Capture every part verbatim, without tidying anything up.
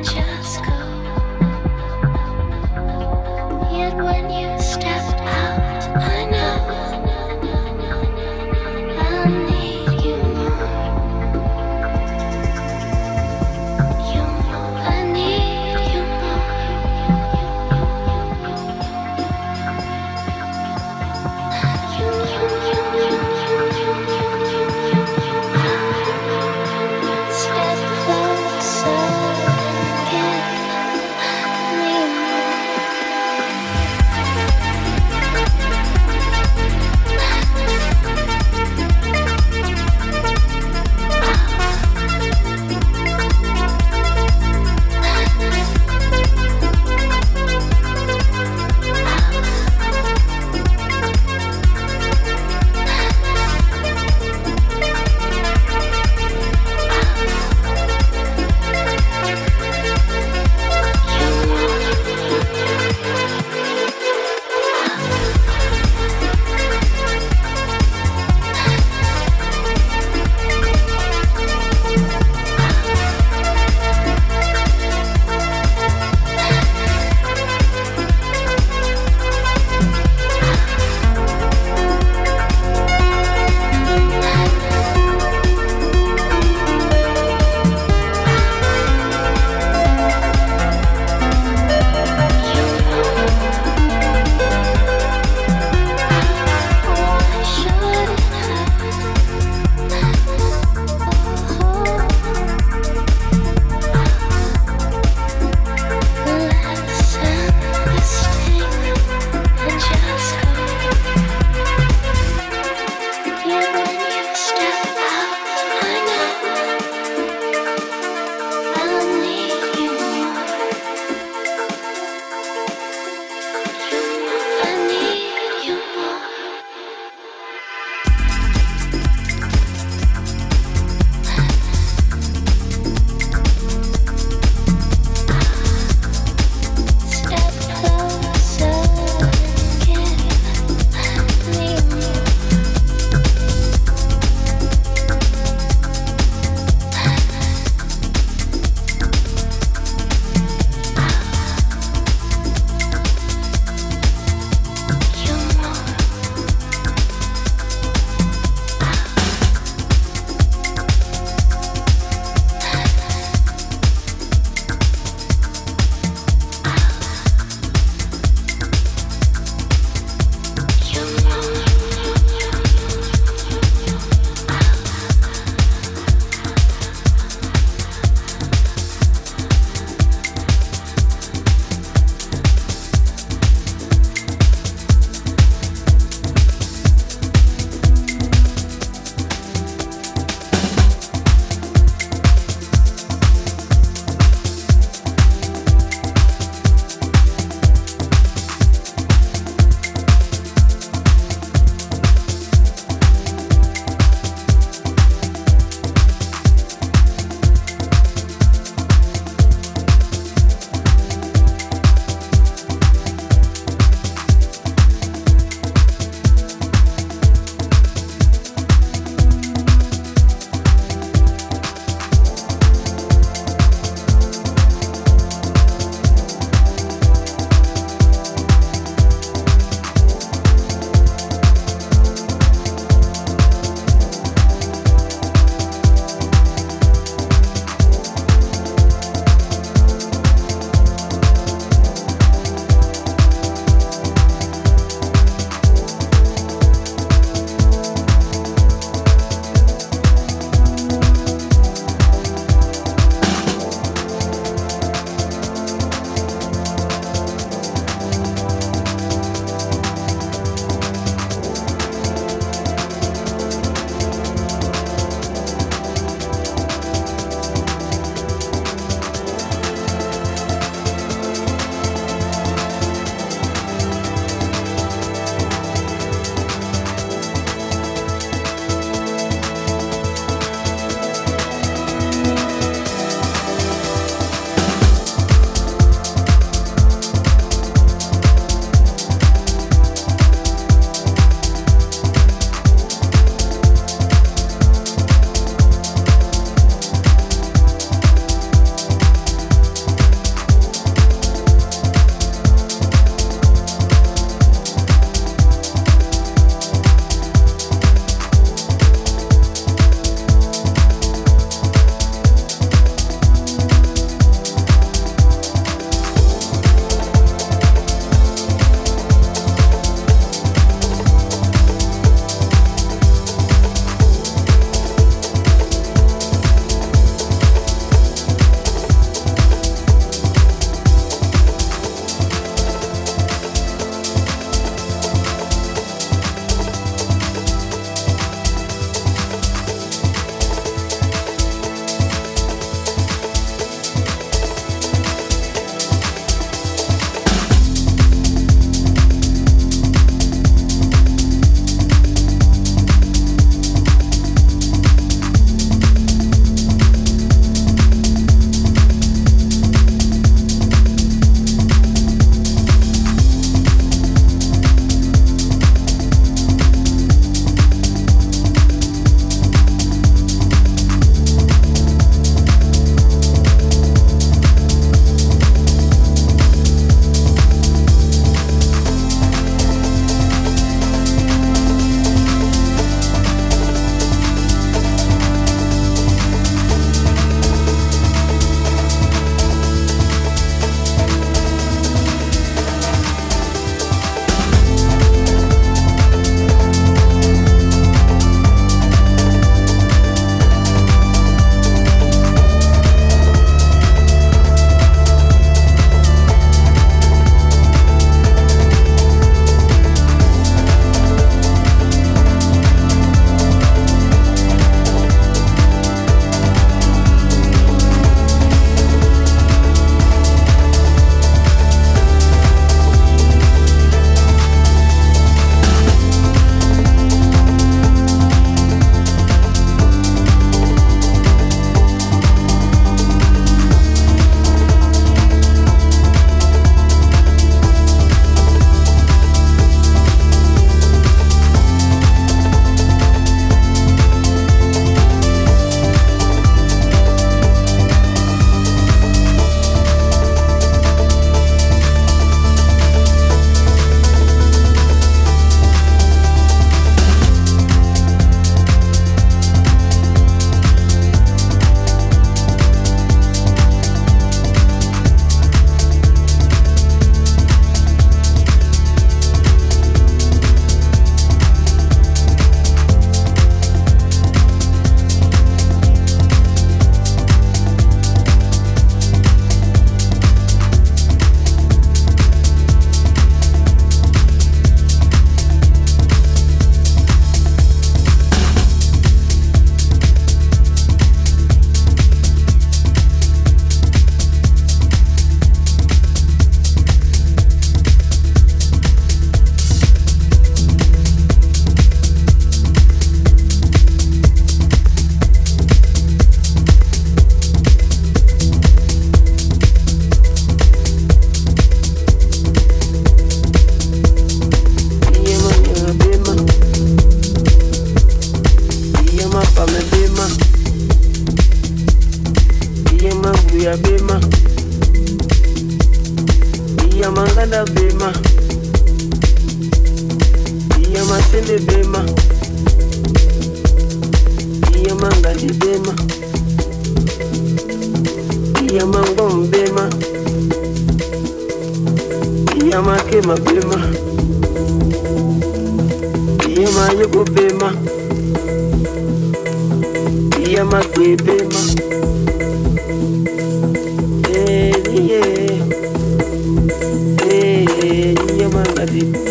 Just go. Yet when you step Sele bema Iya manga di bema Iya mango mbema Iya makema bema Iya mayoko bema Iya makwe bema Eh, eh Eh, iya manga di bema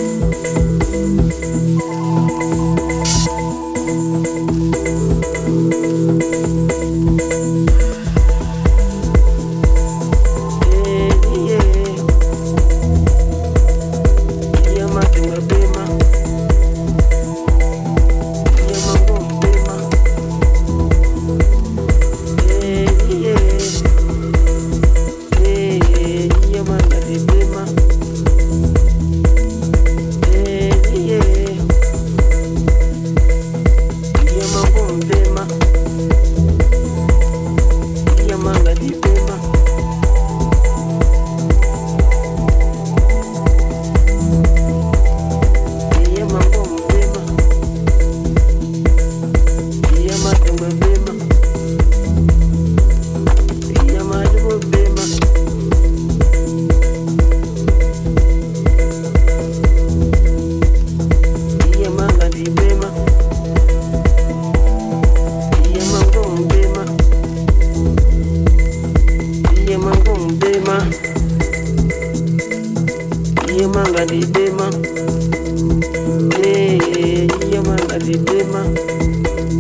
Thank you.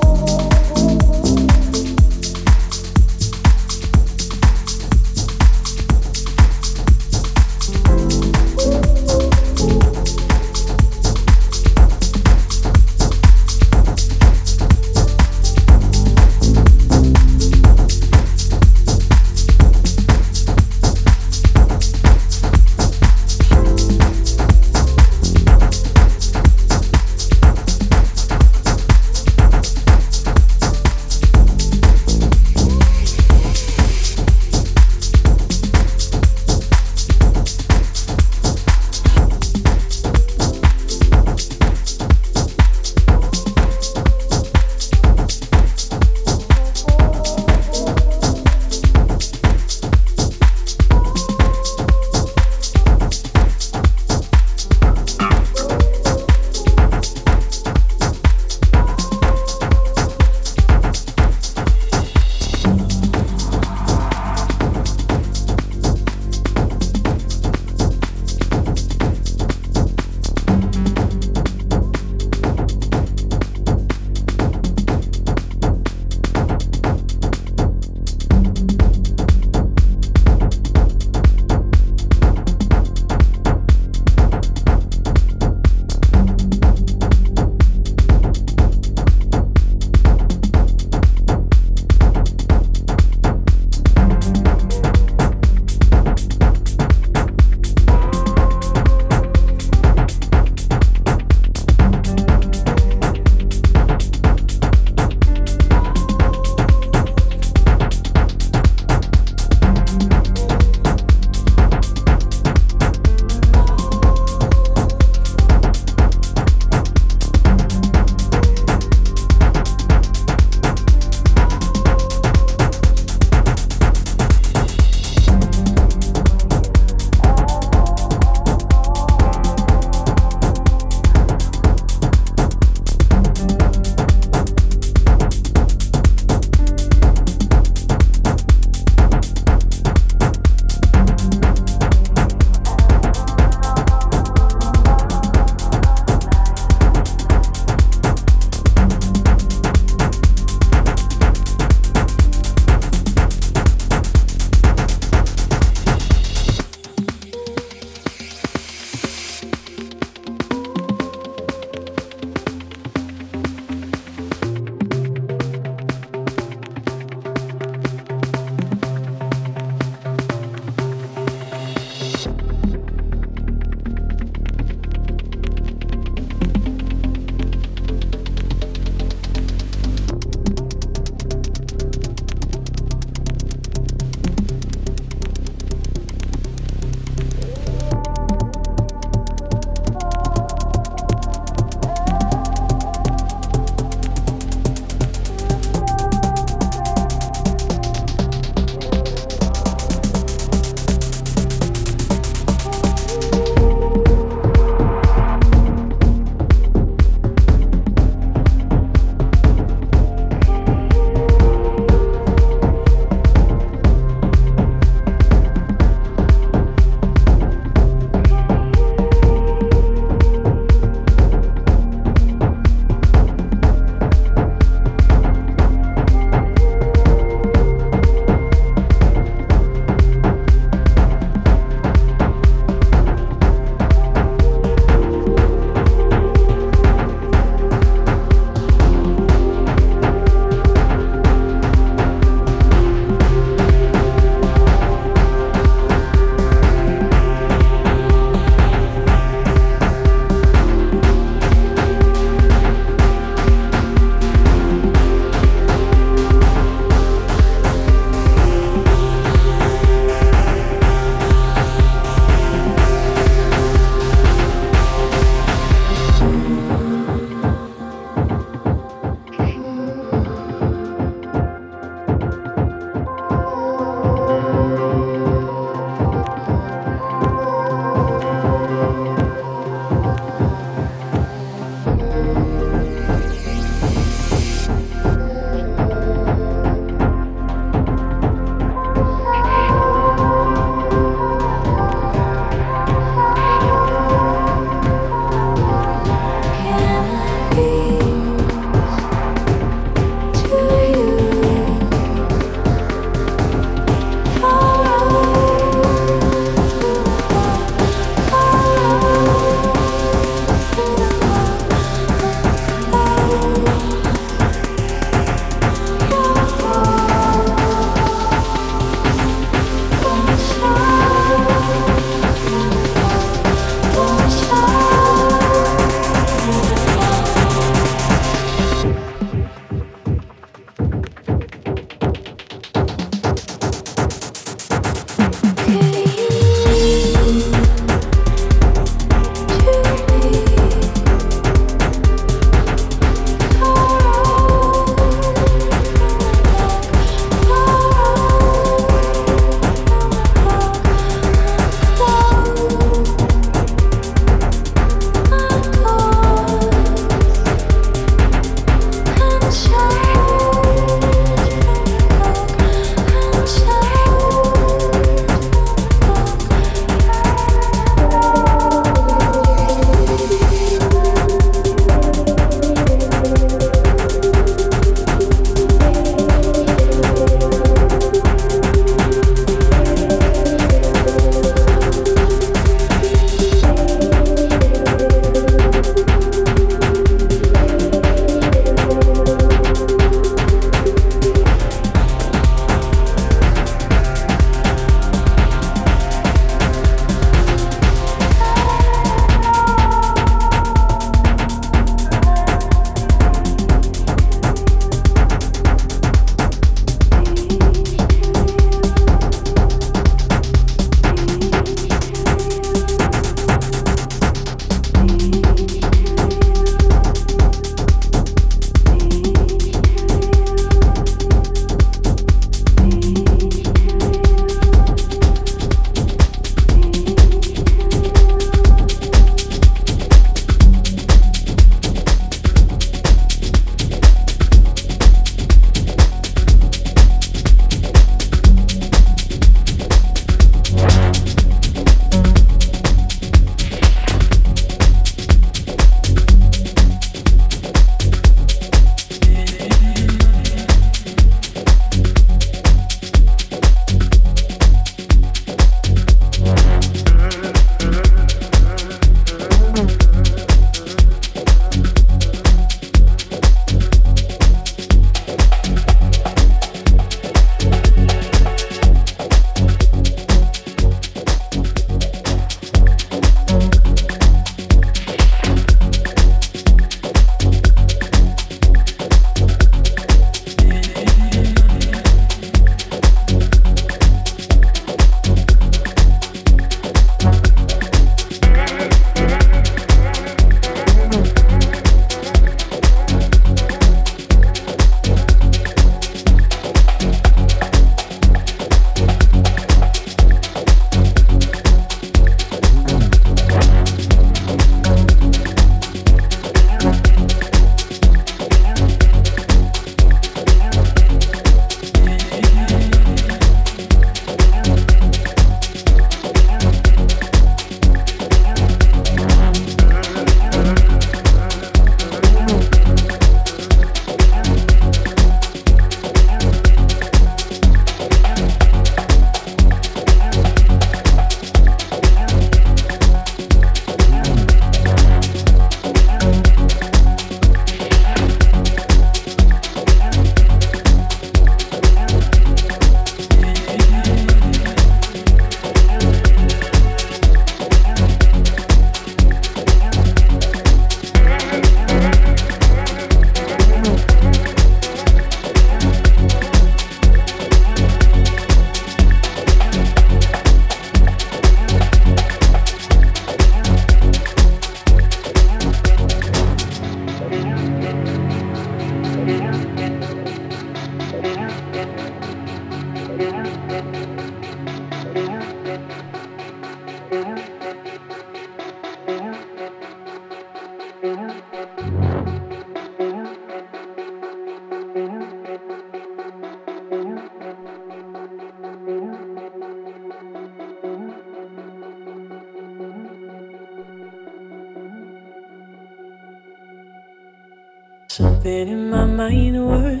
Something in my mind was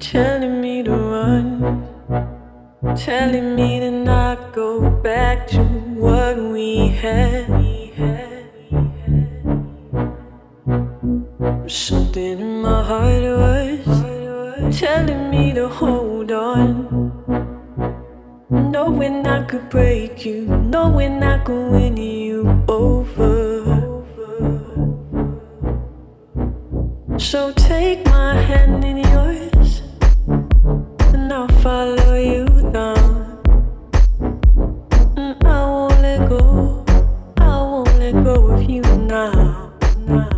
telling me to run, telling me to not go back to what we had. Something in my heart was telling me to hold on, knowing I could break you, knowing I could win you over. So take my hand in yours, and I'll follow you down. And I won't let go, I won't let go of you now, now.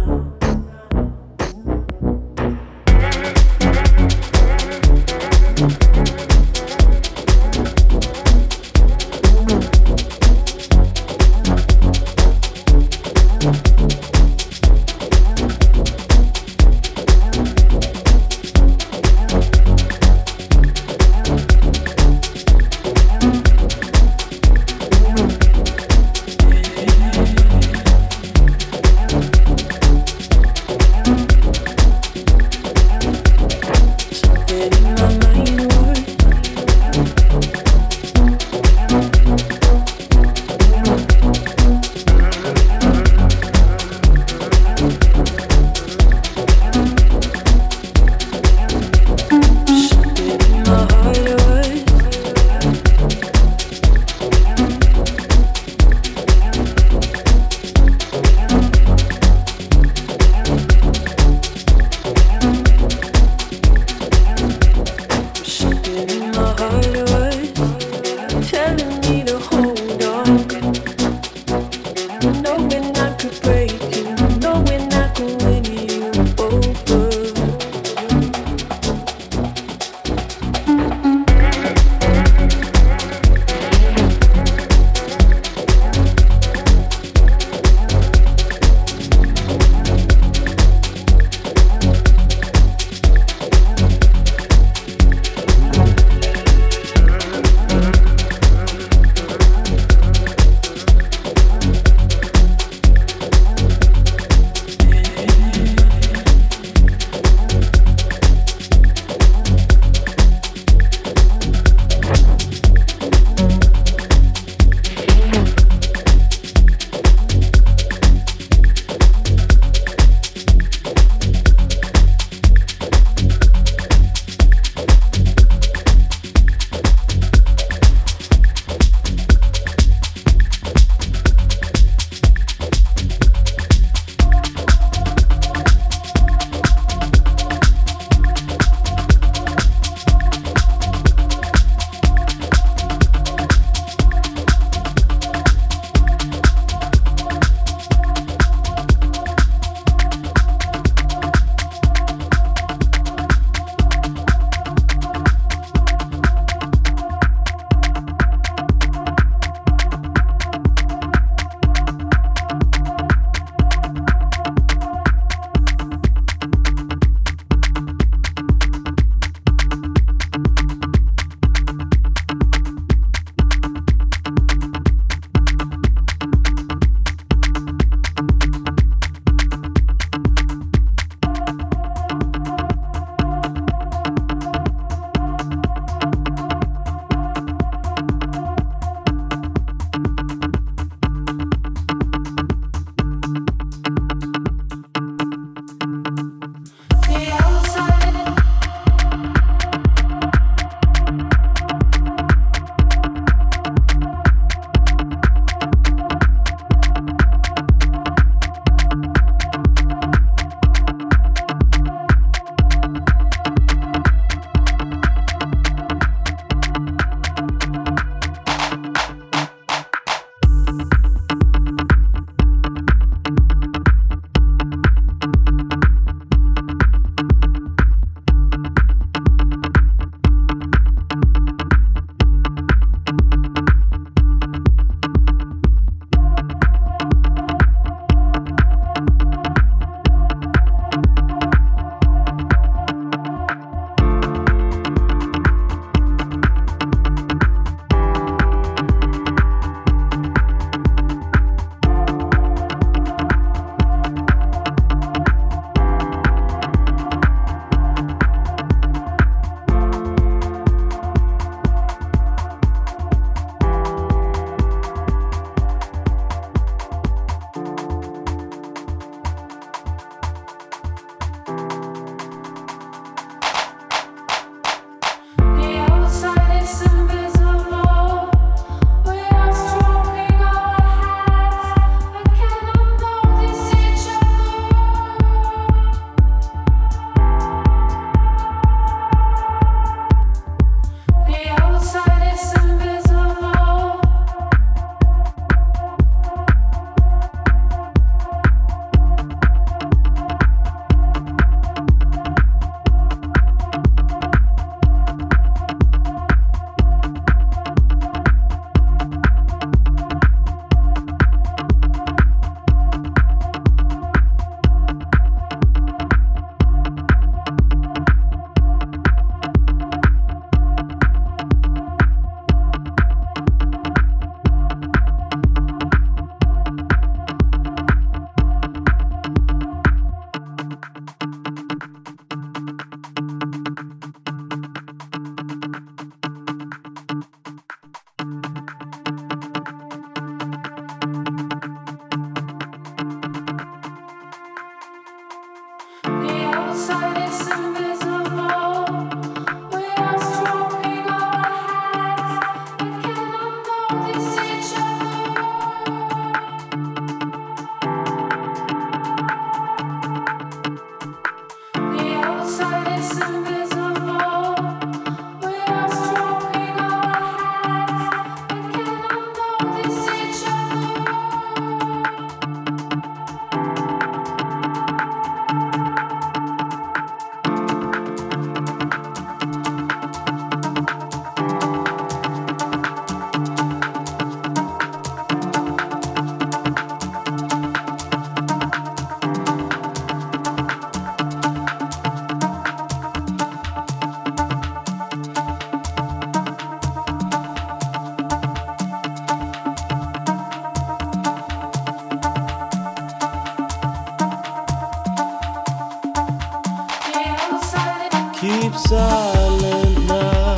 silent now.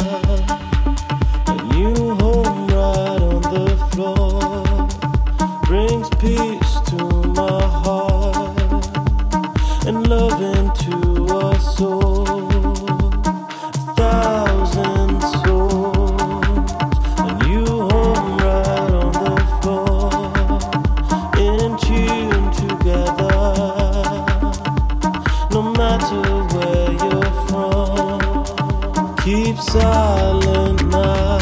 A new home right on the floor brings peace to my heart and love into our soul. A thousand souls, a new home right on the floor, in tune together, no matter where you're from. Keep silent now.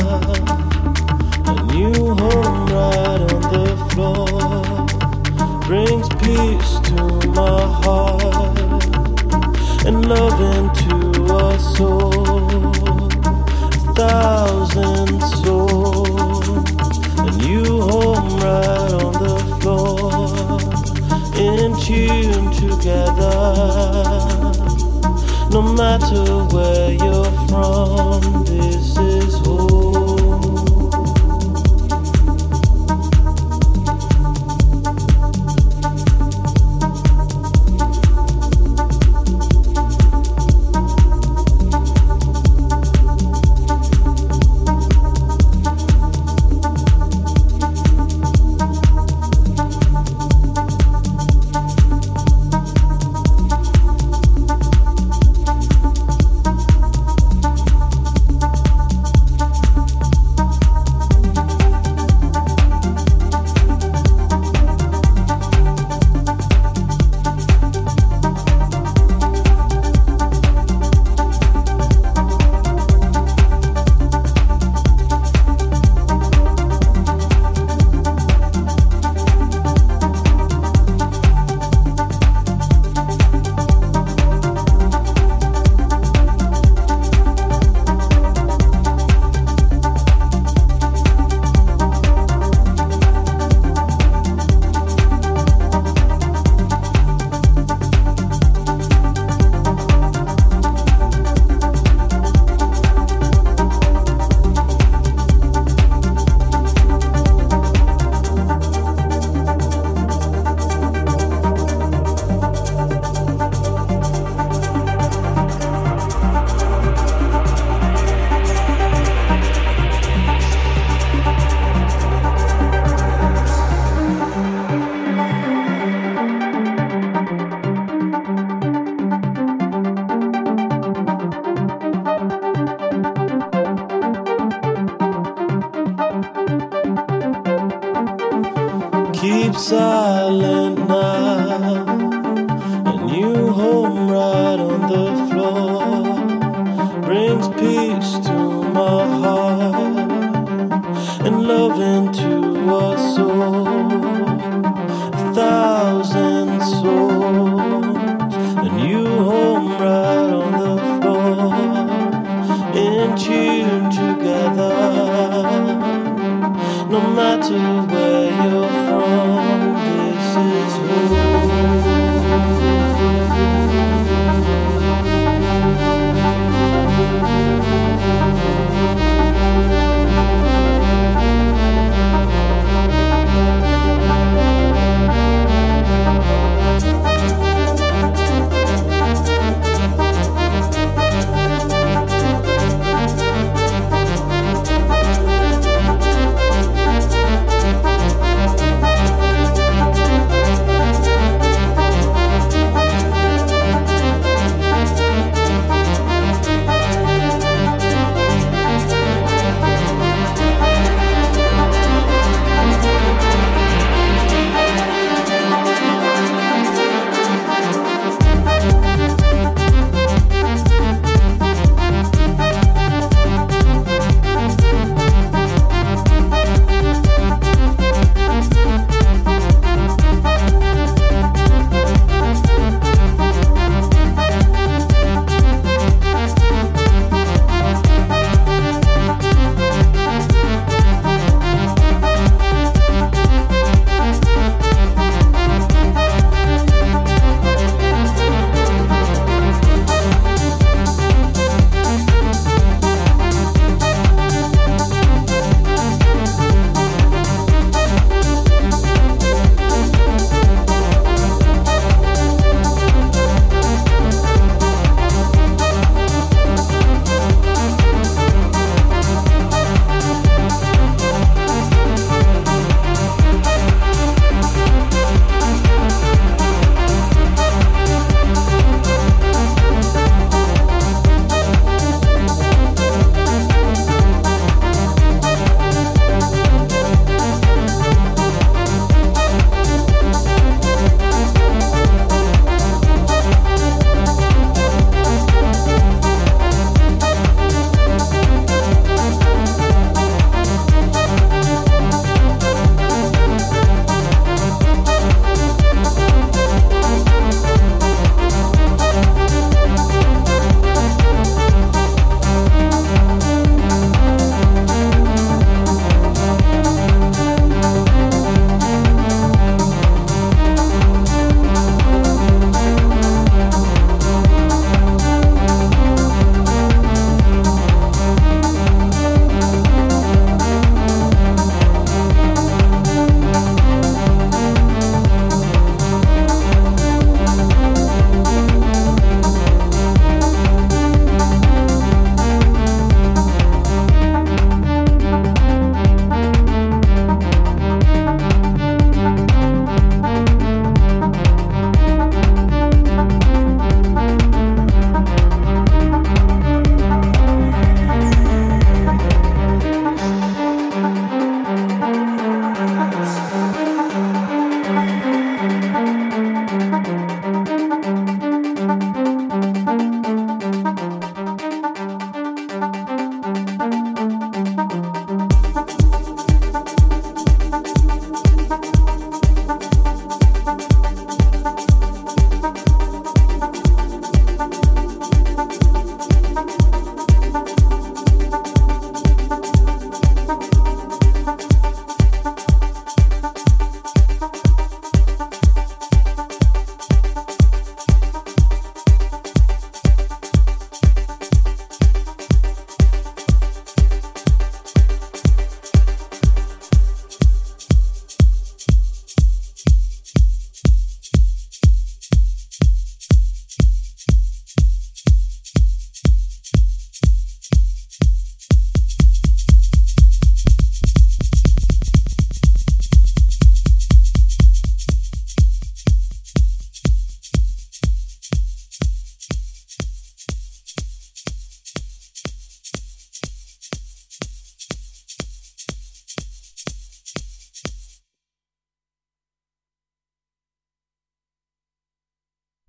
A new home right on the floor brings peace to my heart and love into our soul. A thousand souls, a new home right on the floor, in tune together, no matter where you're from. This is home. Keep silent now. A new home right on the floor brings peace to my heart and love into our soul. A thousand souls, a new home right on the floor, in tune together, no matter where.